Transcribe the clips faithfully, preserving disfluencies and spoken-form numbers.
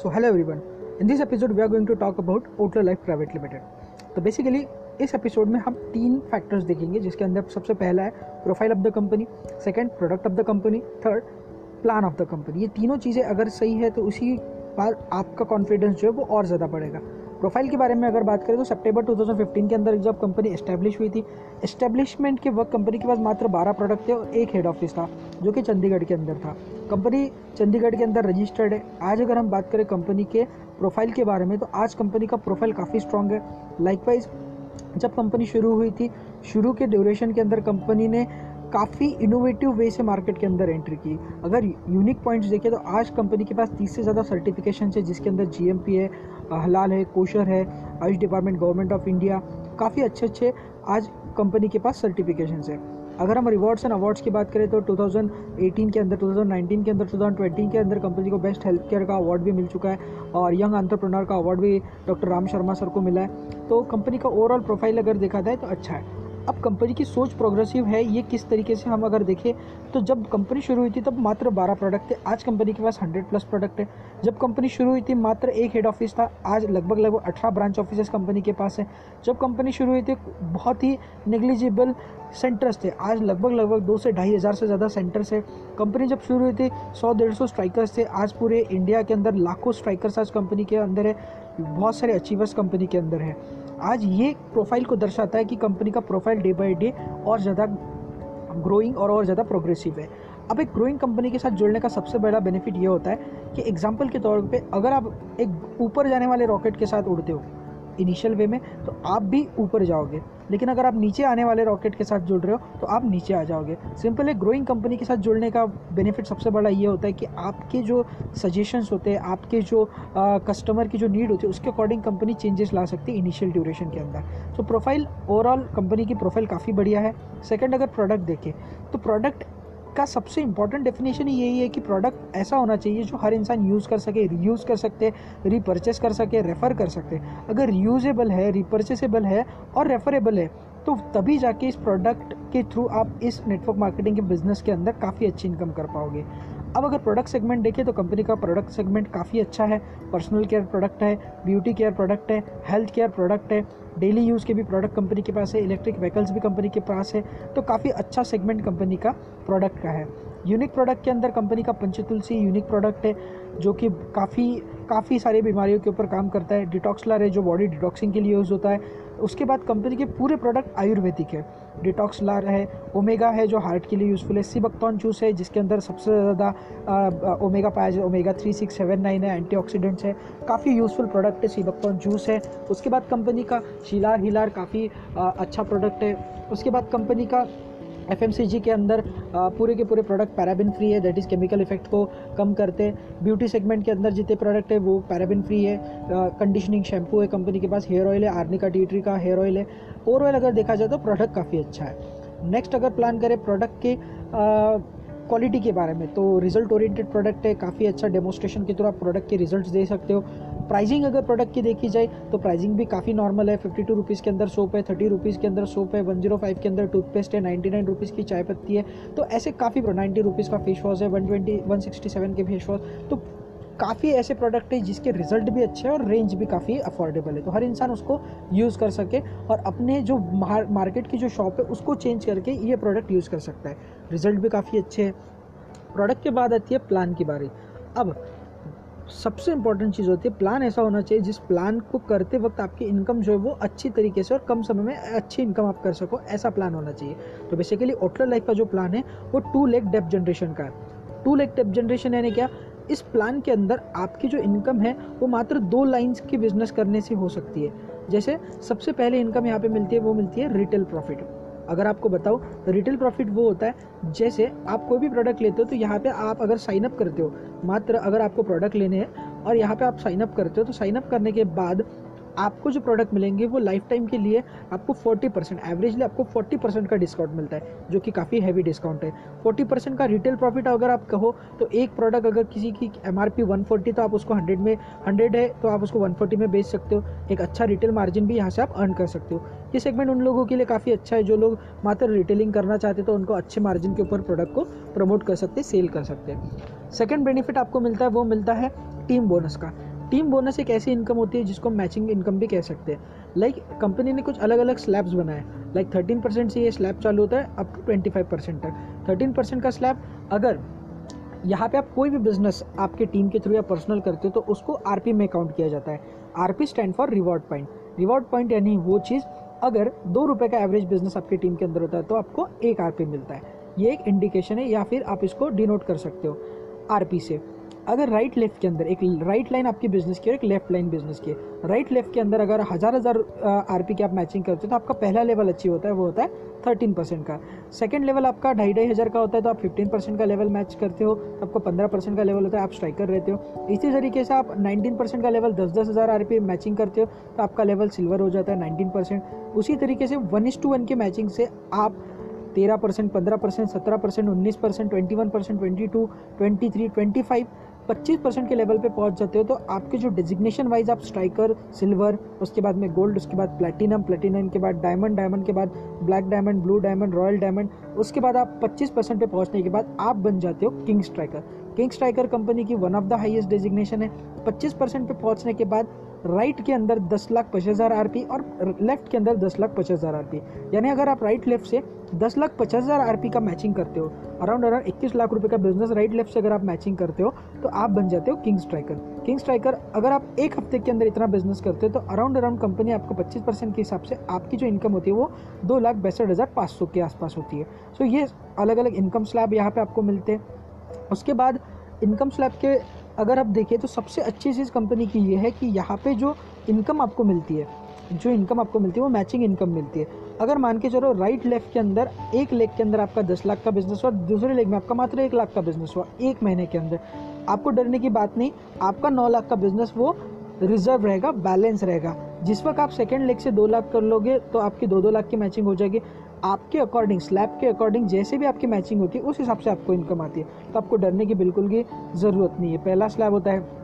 So hello everyone. In this episode we are going to talk about Otlaa Life Private Limited. तो basically इस episode में हम तीन factors देखेंगे जिसके अंदर सबसे पहला है profile of the company, second product of the company, third plan of the company. ये तीनों चीज़ें अगर सही है तो उसी पर आपका कॉन्फिडेंस जो है वो और ज़्यादा बढ़ेगा. प्रोफाइल के बारे में अगर बात करें तो सितंबर दो हज़ार पंद्रह के अंदर जब कंपनी एस्टैब्लिश हुई थी, एस्टैब्लिशमेंट के वक्त कंपनी के पास मात्र बारह प्रोडक्ट थे और एक हेड ऑफिस था जो कि चंडीगढ़ के अंदर था. कंपनी चंडीगढ़ के अंदर रजिस्टर्ड है. आज अगर हम बात करें कंपनी के प्रोफाइल के बारे में तो आज कंपनी का प्रोफाइल काफ़ी स्ट्रॉन्ग है. लाइकवाइज जब कंपनी शुरू हुई थी, शुरू के ड्यूरेशन के अंदर कंपनी ने काफ़ी इनोवेटिव वे से मार्केट के अंदर एंट्री की. अगर यूनिक पॉइंट्स देखें तो आज कंपनी के पास तीस से ज़्यादा सर्टिफिकेशन है जिसके अंदर जीएमपी है, हलाल है, कोशर है, AYUSH department government of India, काफ़ी अच्छे अच्छे आज कंपनी के पास सर्टिफिकेशन है. अगर हम रिवॉर्ड्स एंड अवार्ड्स की बात करें तो दो हज़ार अठारह के अंदर, दो हज़ार उन्नीस के अंदर, दो हज़ार बीस के अंदर कंपनी को बेस्ट हेल्थ केयर का अवार्ड भी मिल चुका है और यंग एंटरप्रेन्योर का अवार्ड भी डॉक्टर राम शर्मा सर को मिला है. तो कंपनी का ओवरऑल प्रोफाइल अगर देखा जाए तो अच्छा है. अब कंपनी की सोच प्रोग्रेसिव है. ये किस तरीके से हम अगर देखें तो जब कंपनी शुरू हुई थी तब मात्र बारह प्रोडक्ट थे, आज कंपनी के पास हंड्रेड प्लस प्रोडक्ट है. जब कंपनी शुरू हुई थी मात्र एक हेड ऑफिस था, आज लगभग लगभग अठारह ब्रांच ऑफिसेस कंपनी के पास है. जब कंपनी शुरू हुई थी बहुत ही नेग्लिजिबल सेंटर्स थे, आज लगभग लगभग दो से ढाई हज़ार से ज़्यादा सेंटर्स है. कंपनी जब शुरू हुई थी सौ डेढ़ सौ स्ट्राइकर्स थे, आज पूरे इंडिया के अंदर लाखों स्ट्राइकर्स आज कंपनी के अंदर है. बहुत सारे अचीवर्स कंपनी के अंदर है. आज ये प्रोफाइल को दर्शाता है कि कंपनी का प्रोफाइल डे बाय डे और ज़्यादा ग्रोइंग और और ज़्यादा प्रोग्रेसिव है. अब एक ग्रोइंग कंपनी के साथ जुड़ने का सबसे बड़ा बेनिफिट ये होता है कि एग्जांपल के तौर पे अगर आप एक ऊपर जाने वाले रॉकेट के साथ उड़ते हो इनिशियल वे में तो आप भी ऊपर जाओगे, लेकिन अगर आप नीचे आने वाले रॉकेट के साथ जुड़ रहे हो तो आप नीचे आ जाओगे. सिंपल है. ग्रोइंग कंपनी के साथ जुड़ने का बेनिफिट सबसे बड़ा ये होता है कि आपके जो सजेशंस होते हैं, आपके जो कस्टमर की जो नीड होती है उसके अकॉर्डिंग कंपनी चेंजेस ला सकती है इनिशियल ड्यूरेशन के अंदर. तो प्रोफाइल ओवरऑल कंपनी की प्रोफाइल काफ़ी बढ़िया है. सेकेंड, अगर प्रोडक्ट देखें तो प्रोडक्ट का सबसे इंपॉर्टेंट डेफिनेशन यही है कि प्रोडक्ट ऐसा होना चाहिए जो हर इंसान यूज़ कर सके, रीयूज़ कर सकते, रीपर्चेस कर सके, रेफ़र कर सकते. अगर रीयूजेबल है, रीपर्चेसेबल है और रेफरेबल है तो तभी जाके इस प्रोडक्ट के थ्रू आप इस नेटवर्क मार्केटिंग के बिज़नेस के अंदर काफ़ी अच्छी इनकम कर पाओगे. अब अगर प्रोडक्ट सेगमेंट देखें तो कंपनी का प्रोडक्ट सेगमेंट काफ़ी अच्छा है. पर्सनल केयर प्रोडक्ट है, ब्यूटी केयर प्रोडक्ट है, हेल्थ केयर प्रोडक्ट है, डेली यूज़ के भी प्रोडक्ट कंपनी के पास है, इलेक्ट्रिक व्हीकल्स भी कंपनी के पास है. तो काफ़ी अच्छा सेगमेंट कंपनी का प्रोडक्ट का है. यूनिक प्रोडक्ट के अंदर कंपनी का पंचतुलसी यूनिक प्रोडक्ट है जो कि काफ़ी काफ़ी सारी बीमारियों के ऊपर काम करता है. डिटॉक्सला है जो बॉडी डिटॉक्सिंग के लिए यूज़ होता है. उसके बाद कंपनी के पूरे प्रोडक्ट आयुर्वेदिक है. डिटॉक्सला है, ओमेगा है जो हार्ट के लिए यूज़फुल है, सी बकथॉर्न जूस है जिसके अंदर सबसे ज़्यादा ओमेगा पाया जाए, omega three six seven nine है, एंटीऑक्सीडेंट्स है, काफ़ी यूज़फुल प्रोडक्ट है. सी बकथॉर्न जूस है. उसके बाद कंपनी का शिलार हिलार काफ़ी अच्छा प्रोडक्ट है. उसके बाद कंपनी का एफ एम सी जी के अंदर पूरे के पूरे प्रोडक्ट पैराबिन फ्री है, दैट इज़ केमिकल इफेक्ट को कम करते हैं. ब्यूटी सेगमेंट के अंदर जितने प्रोडक्ट है वो पैराबिन फ्री है. कंडीशनिंग शैम्पू है कंपनी के पास, हेयर ऑयल है, आर्निका टी ट्री का हेयर ऑयल है. ओवरऑल अगर देखा जाए तो प्रोडक्ट काफ़ी अच्छा है. नेक्स्ट, अगर प्लान करें प्रोडक्ट के क्वालिटी के बारे में तो रिजल्ट ओरिएंटेड प्रोडक्ट है. काफ़ी अच्छा डेमोस्ट्रेशन के थ्रू आप प्रोडक्ट के रिजल्ट्स दे सकते हो. प्राइसिंग अगर प्रोडक्ट की देखी जाए तो प्राइसिंग भी काफ़ी नॉर्मल है. फिफ्टी टू रुपीज़ के अंदर सोप है, थर्टी रुपीज़ के अंदर सोप है, वन जीरो फाइव के अंदर टूथपेस्ट है, नाइन्टी नाइन रुपीज़ की चाय पत्ती है. तो ऐसे काफ़ी नाइन्टी रुपीज़ का फेस वॉश है, one twenty one sixty seven के फेस वॉश. तो काफ़ी ऐसे प्रोडक्ट है जिसके रिजल्ट भी अच्छे हैं और रेंज भी काफ़ी अफोर्डेबल है. तो हर इंसान उसको यूज़ कर सके और अपने जो मार्केट की जो शॉप है उसको चेंज करके ये प्रोडक्ट यूज़ कर सकता है. रिजल्ट भी काफ़ी अच्छे हैं. प्रोडक्ट के बाद आती है प्लान की बारी. अब सबसे इंपॉर्टेंट चीज़ होती है प्लान. ऐसा होना चाहिए जिस प्लान को करते वक्त आपकी इनकम जो है वो अच्छी तरीके से और कम समय में अच्छी इनकम आप कर सको, ऐसा प्लान होना चाहिए. तो बेसिकली ओटला लाइफ का जो प्लान है वो टू लैक डेब्ट जनरेशन का है. टू लैक डेब्ट जनरेशन यानी क्या, इस प्लान के अंदर आपकी जो इनकम है वो मात्र दो लाइन्स की बिजनेस करने से हो सकती है. जैसे सबसे पहले इनकम यहाँ पर मिलती है वो मिलती है रिटेल प्रॉफिट. अगर आपको बताओ तो रिटेल प्रॉफिट वो होता है जैसे आप कोई भी प्रोडक्ट लेते हो तो यहाँ पे आप अगर साइन अप करते हो, मात्र अगर आपको प्रोडक्ट लेने हैं और यहाँ पे आप साइन अप करते हो तो साइन अप करने के बाद आपको जो प्रोडक्ट मिलेंगे वो लाइफ टाइम के लिए आपको चालीस परसेंट एवरेजली आपको चालीस परसेंट का डिस्काउंट मिलता है जो कि काफ़ी हैवी डिस्काउंट है. चालीस परसेंट का रिटेल प्रॉफिट अगर आप कहो तो एक प्रोडक्ट अगर किसी की एमआरपी एक सौ चालीस तो आप उसको हंड्रेड में हंड्रेड है तो आप उसको एक सौ चालीस में बेच सकते हो. एक अच्छा रिटेल मार्जिन भी यहाँ से आप अर्न कर सकते हो. ये सेगमेंट उन लोगों के लिए काफ़ी अच्छा है जो लोग मात्र रिटेलिंग करना चाहते तो उनको अच्छे मार्जिन के ऊपर प्रोडक्ट को प्रमोट कर सकते, सेल कर सकते हैं. सेकेंड बेनिफिट आपको मिलता है वो मिलता है टीम बोनस का. टीम बोनस एक ऐसी इनकम होती है जिसको मैचिंग इनकम भी कह सकते हैं। लाइक like, कंपनी ने कुछ अलग अलग स्लैब्स बनाए। लाइक like, थर्टीन परसेंट से ये स्लैब चालू होता है up to twenty five percent तक। थर्टीन परसेंट का स्लैब, अगर यहाँ पे आप कोई भी बिजनेस आपके टीम के थ्रू या पर्सनल करते हो तो उसको आरपी में काउंट किया जाता है। RP stand for reward point. Reward point यानी वो चीज़, अगर दो रुपये का एवरेज बिजनेस आपकी टीम के अंदर होता है तो आपको एक आरपी मिलता है। ये एक इंडिकेशन है, या फिर आप इसको डिनोट कर सकते हो आरपी से। अगर राइट लेफ़्ट के अंदर, एक राइट लाइन आपकी बिजनेस की और एक लेफ्ट लाइन बिजनेस की, राइट लेफ्ट के अंदर अगर हज़ार हज़ार आरपी की आप मैचिंग करते हो तो आपका पहला लेवल अचीव होता है, वो होता है थर्टीन परसेंट का। सेकंड लेवल आपका ढाई ढाई हज़ार का होता है, तो आप फिफ्टीन परसेंट का लेवल मैच करते हो, आपको पंद्रह परसेंट का लेवल होता है, आप स्ट्राइकर रहते हो। इसी तरीके से आप नाइनटीन परसेंट का लेवल दस दस हज़ार आरपी मैचिंग करते हो तो आपका लेवल सिल्वर हो जाता है नाइनटीन परसेंट। उसी तरीके से वन इस टू वन की मैचिंग से आप तेरह परसेंट पंद्रह परसेंट सत्रह परसेंट उन्नीस percent twenty one percent twenty two twenty three twenty five पच्चीस परसेंट के लेवल पे पहुंच जाते हो। तो आपके जो डिजिग्नेशन वाइज आप स्ट्राइकर सिल्वर, उसके बाद में गोल्ड, उसके बाद प्लैटिनम, प्लैटिनम के बाद डायमंड, डायमंड के बाद black diamond, blue diamond, royal diamond, उसके बाद आप पच्चीस परसेंट पे पहुंचने के बाद आप बन जाते हो king striker. King striker company की one of the highest designation है। पच्चीस परसेंट पे पहुंचने के बाद राइट के अंदर दस लाख पचास हज़ार आरपी और लेफ्ट के अंदर दस लाख पचास हज़ार आरपी, यानी अगर आप राइट लेफ्ट से दस लाख पचास हज़ार आरपी का मैचिंग करते हो, अराउंड अराउंड इक्कीस लाख रुपए का बिजनेस राइट लेफ्ट से अगर आप मैचिंग करते हो तो आप बन जाते हो किंग स्ट्राइकर। किंग स्ट्राइकर अगर आप एक हफ्ते के अंदर इतना बिजनेस करते हो तो अराउंड अराउंड कंपनी आपको पच्चीस परसेंट के हिसाब से आपकी जो इनकम होती है वो दो लाख बैसठ हज़ार पाँच सौ के आसपास होती है। सो ये अलग अलग इनकम स्लैब यहाँ पर आपको मिलते हैं। उसके बाद इनकम स्लैब के अगर आप देखें तो सबसे अच्छी चीज़ कंपनी की ये है कि यहाँ पे जो इनकम आपको मिलती है, जो इनकम आपको मिलती है वो मैचिंग इनकम मिलती है। अगर मान के चलो राइट लेफ़्ट के अंदर एक लेग के अंदर आपका दस लाख का बिजनेस हुआ, दूसरे लेग में आपका मात्र एक लाख का बिजनेस हुआ एक महीने के अंदर, आपको डरने की बात नहीं, आपका नौ लाख का बिजनेस वो रिजर्व रहेगा, बैलेंस रहेगा। जिस वक्त आप सेकेंड लेग से दो लाख कर लोगे तो आपकी दो दो लाख की मैचिंग हो जाएगी। आपके अकॉर्डिंग, स्लैब के अकॉर्डिंग जैसे भी आपकी मैचिंग होती है उस हिसाब से आपको इनकम आती है, तो आपको डरने की बिल्कुल भी ज़रूरत नहीं है। पहला स्लैब होता है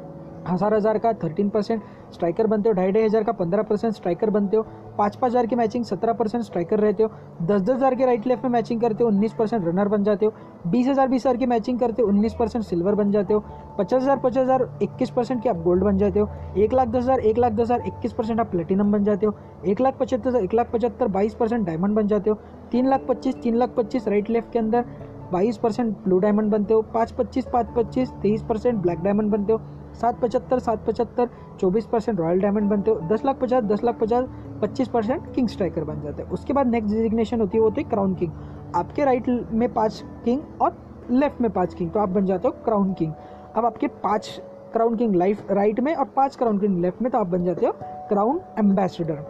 हज़ार हज़ार का थर्टीन परसेंट, स्ट्राइकर बनते हो ढाई ढाई हज़ार का पंद्रह परसेंट, स्ट्राइकर बनते हो पाँच पाँच हज़ार की मैचिंग सत्रह परसेंट, स्ट्राइकर रहते हो दस दस हज़ार के राइट लेफ्ट में मैचिंग करते हो उन्नीस परसेंट, रनर बन जाते हो बीस हज़ार बीस हज़ार की मैचिंग करते हो उन्नीस परसेंट, सिल्वर बन जाते हो पचास हज़ार पचास हज़ार इक्कीस परसेंट की आप गोल्ड बन जाते हो, एक लाख दस हज़ार एक लाख दस हज़ार इक्कीस परसेंट आप प्लेटिनम बन जाते हो, एक लाख पचहत्तर हज़ार एक लाख पचहत्तर बाईस परसेंट डायमंड बन जाते हो, तीन लाख पच्चीस तीन लाख पच्चीस राइट लेफ्ट के अंदर बाईस परसेंट ब्लू डायमंड बनते हो, पाँच पच्चीस पाँच पच्चीस तेईस परसेंट ब्लैक डायमंड बनते हो, सात पचहत्तर सात पचहत्तर चौबीस परसेंट रॉयल डायमंड बनते हो, दस लाख पचास दस लाख पचास पच्चीस परसेंट किंग स्ट्राइकर बन जाते हैं। उसके बाद नेक्स्ट डिजिग्नेशन होती है वो होती है क्राउन किंग। आपके राइट में पाँच किंग और लेफ्ट में पाँच किंग, तो आप बन जाते हो क्राउन किंग। अब आपके पाँच क्राउन किंग लाइफ राइट में और पाँच क्राउन किंग लेफ्ट में, तो आप बन जाते हो crown ambassador,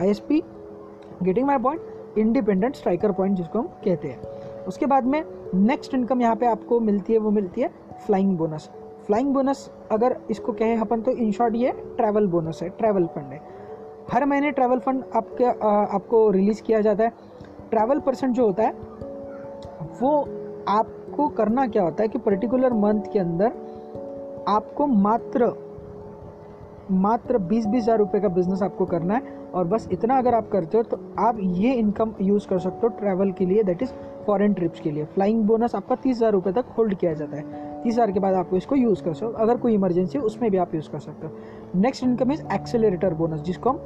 I S P, getting my point, independent striker point जिसको हम कहते हैं। उसके बाद में नेक्स्ट इनकम यहाँ पे आपको मिलती है वो मिलती है फ्लाइंग बोनस। फ्लाइंग बोनस अगर इसको कहें अपन तो इन शॉर्ट ये ट्रैवल बोनस है, ट्रैवल फंड है। हर महीने ट्रैवल फंड आपके आपको रिलीज़ किया जाता है। ट्रैवल परसेंट जो होता है वो आपको करना क्या होता है कि पर्टिकुलर मंथ के अंदर आपको मात्र मात्र बीस बीस हज़ार रुपये का बिजनेस आपको करना है, और बस इतना अगर आप करते हो तो आप ये इनकम यूज़ कर सकते हो ट्रैवल के लिए, दैट इज़ फॉरेन ट्रिप्स के लिए। फ्लाइंग बोनस आपका तीस हज़ार रुपये तक होल्ड किया जाता है, तीस हज़ार के बाद आपको इसको यूज़ कर सकते हो, अगर कोई इमरजेंसी उसमें भी आप यूज़ कर सकते हो। Next income is accelerator bonus, जिसको हम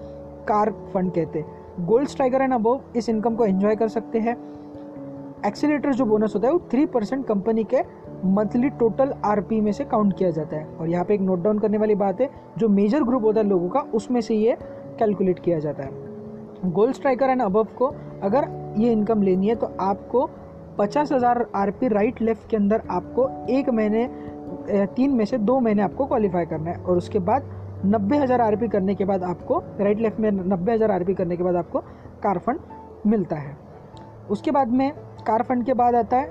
कार फंड कहते हैं। गोल्ड स्ट्राइकर एंड अबव इस इनकम को एंजॉय कर सकते हैं। एक्सेलरेटर जो बोनस होता है वो थ्री परसेंट कंपनी के मंथली टोटल आरपी में से काउंट किया जाता है, और यहाँ पे एक नोट डाउन करने वाली बात है, जो मेजर ग्रुप होता है लोगों का उसमें से ये कैलकुलेट किया जाता है। गोल्ड स्ट्राइकर एंड अबव को अगर ये इनकम लेनी है तो आपको पचास हज़ार आरपी राइट लेफ्ट के अंदर आपको एक महीने, तीन में से दो महीने आपको क्वालिफाई करना है, और उसके बाद नब्बे हज़ार आरपी करने के बाद आपको राइट लेफ्ट में नब्बे हज़ार आरपी करने के बाद आपको कार फंड मिलता है। उसके बाद में कार फंड के बाद आता है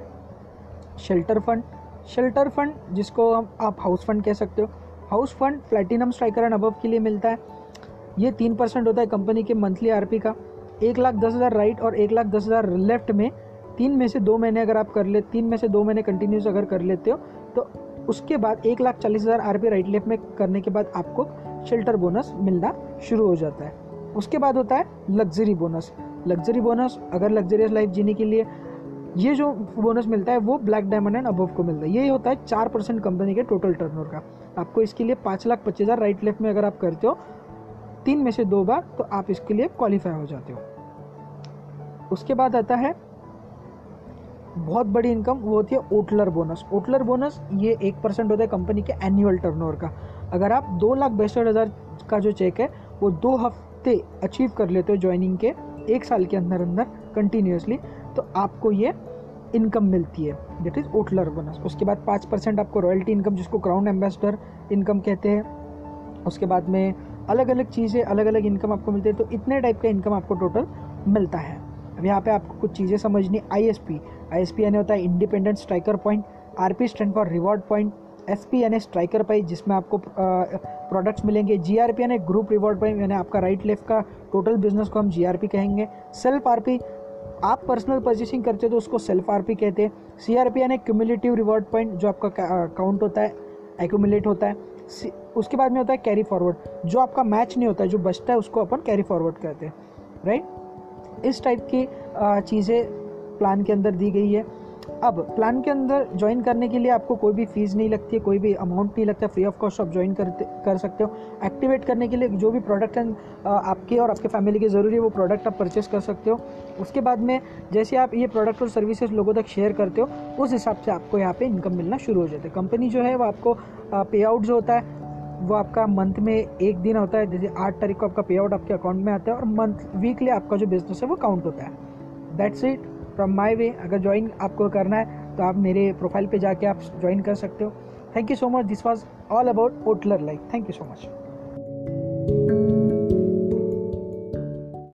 शेल्टर फंड। शेल्टर फंड जिसको हम आप हाउस फंड कह सकते हो, house fund platinum striker and above के लिए मिलता है। ये तीन परसेंट होता है कंपनी के मंथली आरपी का। एक लाख दस हज़ार राइट और एक लाख दस हज़ार लेफ्ट में तीन में से दो महीने अगर आप कर ले तीन में से दो महीने कंटिन्यूस अगर कर लेते हो तो उसके बाद एक लाख चालीस हज़ार आरपी राइट लेफ्ट में करने के बाद आपको शेल्टर बोनस मिलना शुरू हो जाता है। उसके बाद होता है लग्जरी बोनस। लग्जरी बोनस अगर लग्जरियस लाइफ जीने के लिए ये जो बोनस मिलता है वो ब्लैक डायमंड एंड अबव को मिलता है। ये होता है चार परसेंट कंपनी के टोटल टर्नओवर का। आपको इसके लिए पाँच लाख पच्चीस हज़ार राइट लेफ्ट में अगर आप करते हो तीन में से दो बार तो आप इसके लिए क्वालिफाई हो जाते हो। उसके बाद आता है बहुत बड़ी इनकम, वो होती है ओटलर बोनस। ओटलर बोनस ये एक परसेंट होता है कंपनी के एनुअल टर्नओवर का। अगर आप दो लाख बासठ हज़ार का जो चेक है वो दो हफ्ते अचीव कर लेते हो ज्वाइनिंग के एक साल के अंदर अंदर कंटिन्यूसली, तो आपको ये इनकम मिलती है, दैट इज़ ओटलर बोनस। उसके बाद पाँच परसेंट आपको रॉयल्टी इनकम, जिसको क्राउन एम्बेसडर इनकम कहते हैं। उसके बाद में अलग अलग चीज़ें, अलग अलग इनकम आपको मिलती है। तो इतने टाइप का इनकम आपको टोटल मिलता है। अब यहाँ पे आपको कुछ चीज़ें समझनी। I S P I S P यानी होता है independent striker point, R P stand for reward point, S P यानी स्ट्राइकर पॉइंट जिसमें आपको प्रोडक्ट्स मिलेंगे, जी आर पी यानी ग्रुप रिवॉर्ड पॉइंट यानी आपका राइट लेफ्ट का टोटल बिजनेस को हम जी आर पी कहेंगे, सेल्फ आर पी आप पर्सनल परचेसिंग करते हो तो उसको सेल्फ आर पी कहते हैं, सी आर पी यानी क्यूमुलेटिव रिवॉर्ड पॉइंट जो आपका काउंट होता है, एक्यूमुलेट होता है। उसके बाद में होता है कैरी फॉरवर्ड, जो आपका मैच नहीं होता है जो बचता है उसको अपन कैरी फॉरवर्ड कहते हैं, राइट। इस टाइप की चीज़ें प्लान के अंदर दी गई है। अब प्लान के अंदर ज्वाइन करने के लिए आपको कोई भी फीस नहीं लगती है, कोई भी अमाउंट नहीं लगता, फ्री ऑफ कॉस्ट आप ज्वाइन करते कर सकते हो। एक्टिवेट करने के लिए जो भी प्रोडक्ट आपके और आपके फैमिली के ज़रूरी है वो प्रोडक्ट आप परचेस कर सकते हो। उसके बाद में जैसे आप ये प्रोडक्ट और सर्विसेज लोगों तक शेयर करते हो उस हिसाब से आपको यहाँ पे इनकम मिलना शुरू हो जाता है। कंपनी जो है वो आपको पे आउट जो होता है वो आपका मंथ में एक दिन होता है, जैसे आठ तारीख को आपका पे आउट आपके अकाउंट में आता है और मंथ वीकली आपका जो बिजनेस है वो काउंट होता है। That's it from my way. अगर ज्वाइन आपको करना है तो आप मेरे प्रोफाइल पे जाके आप ज्वाइन कर सकते हो। Thank you so much. This was all about ओटलर life. Thank you so much.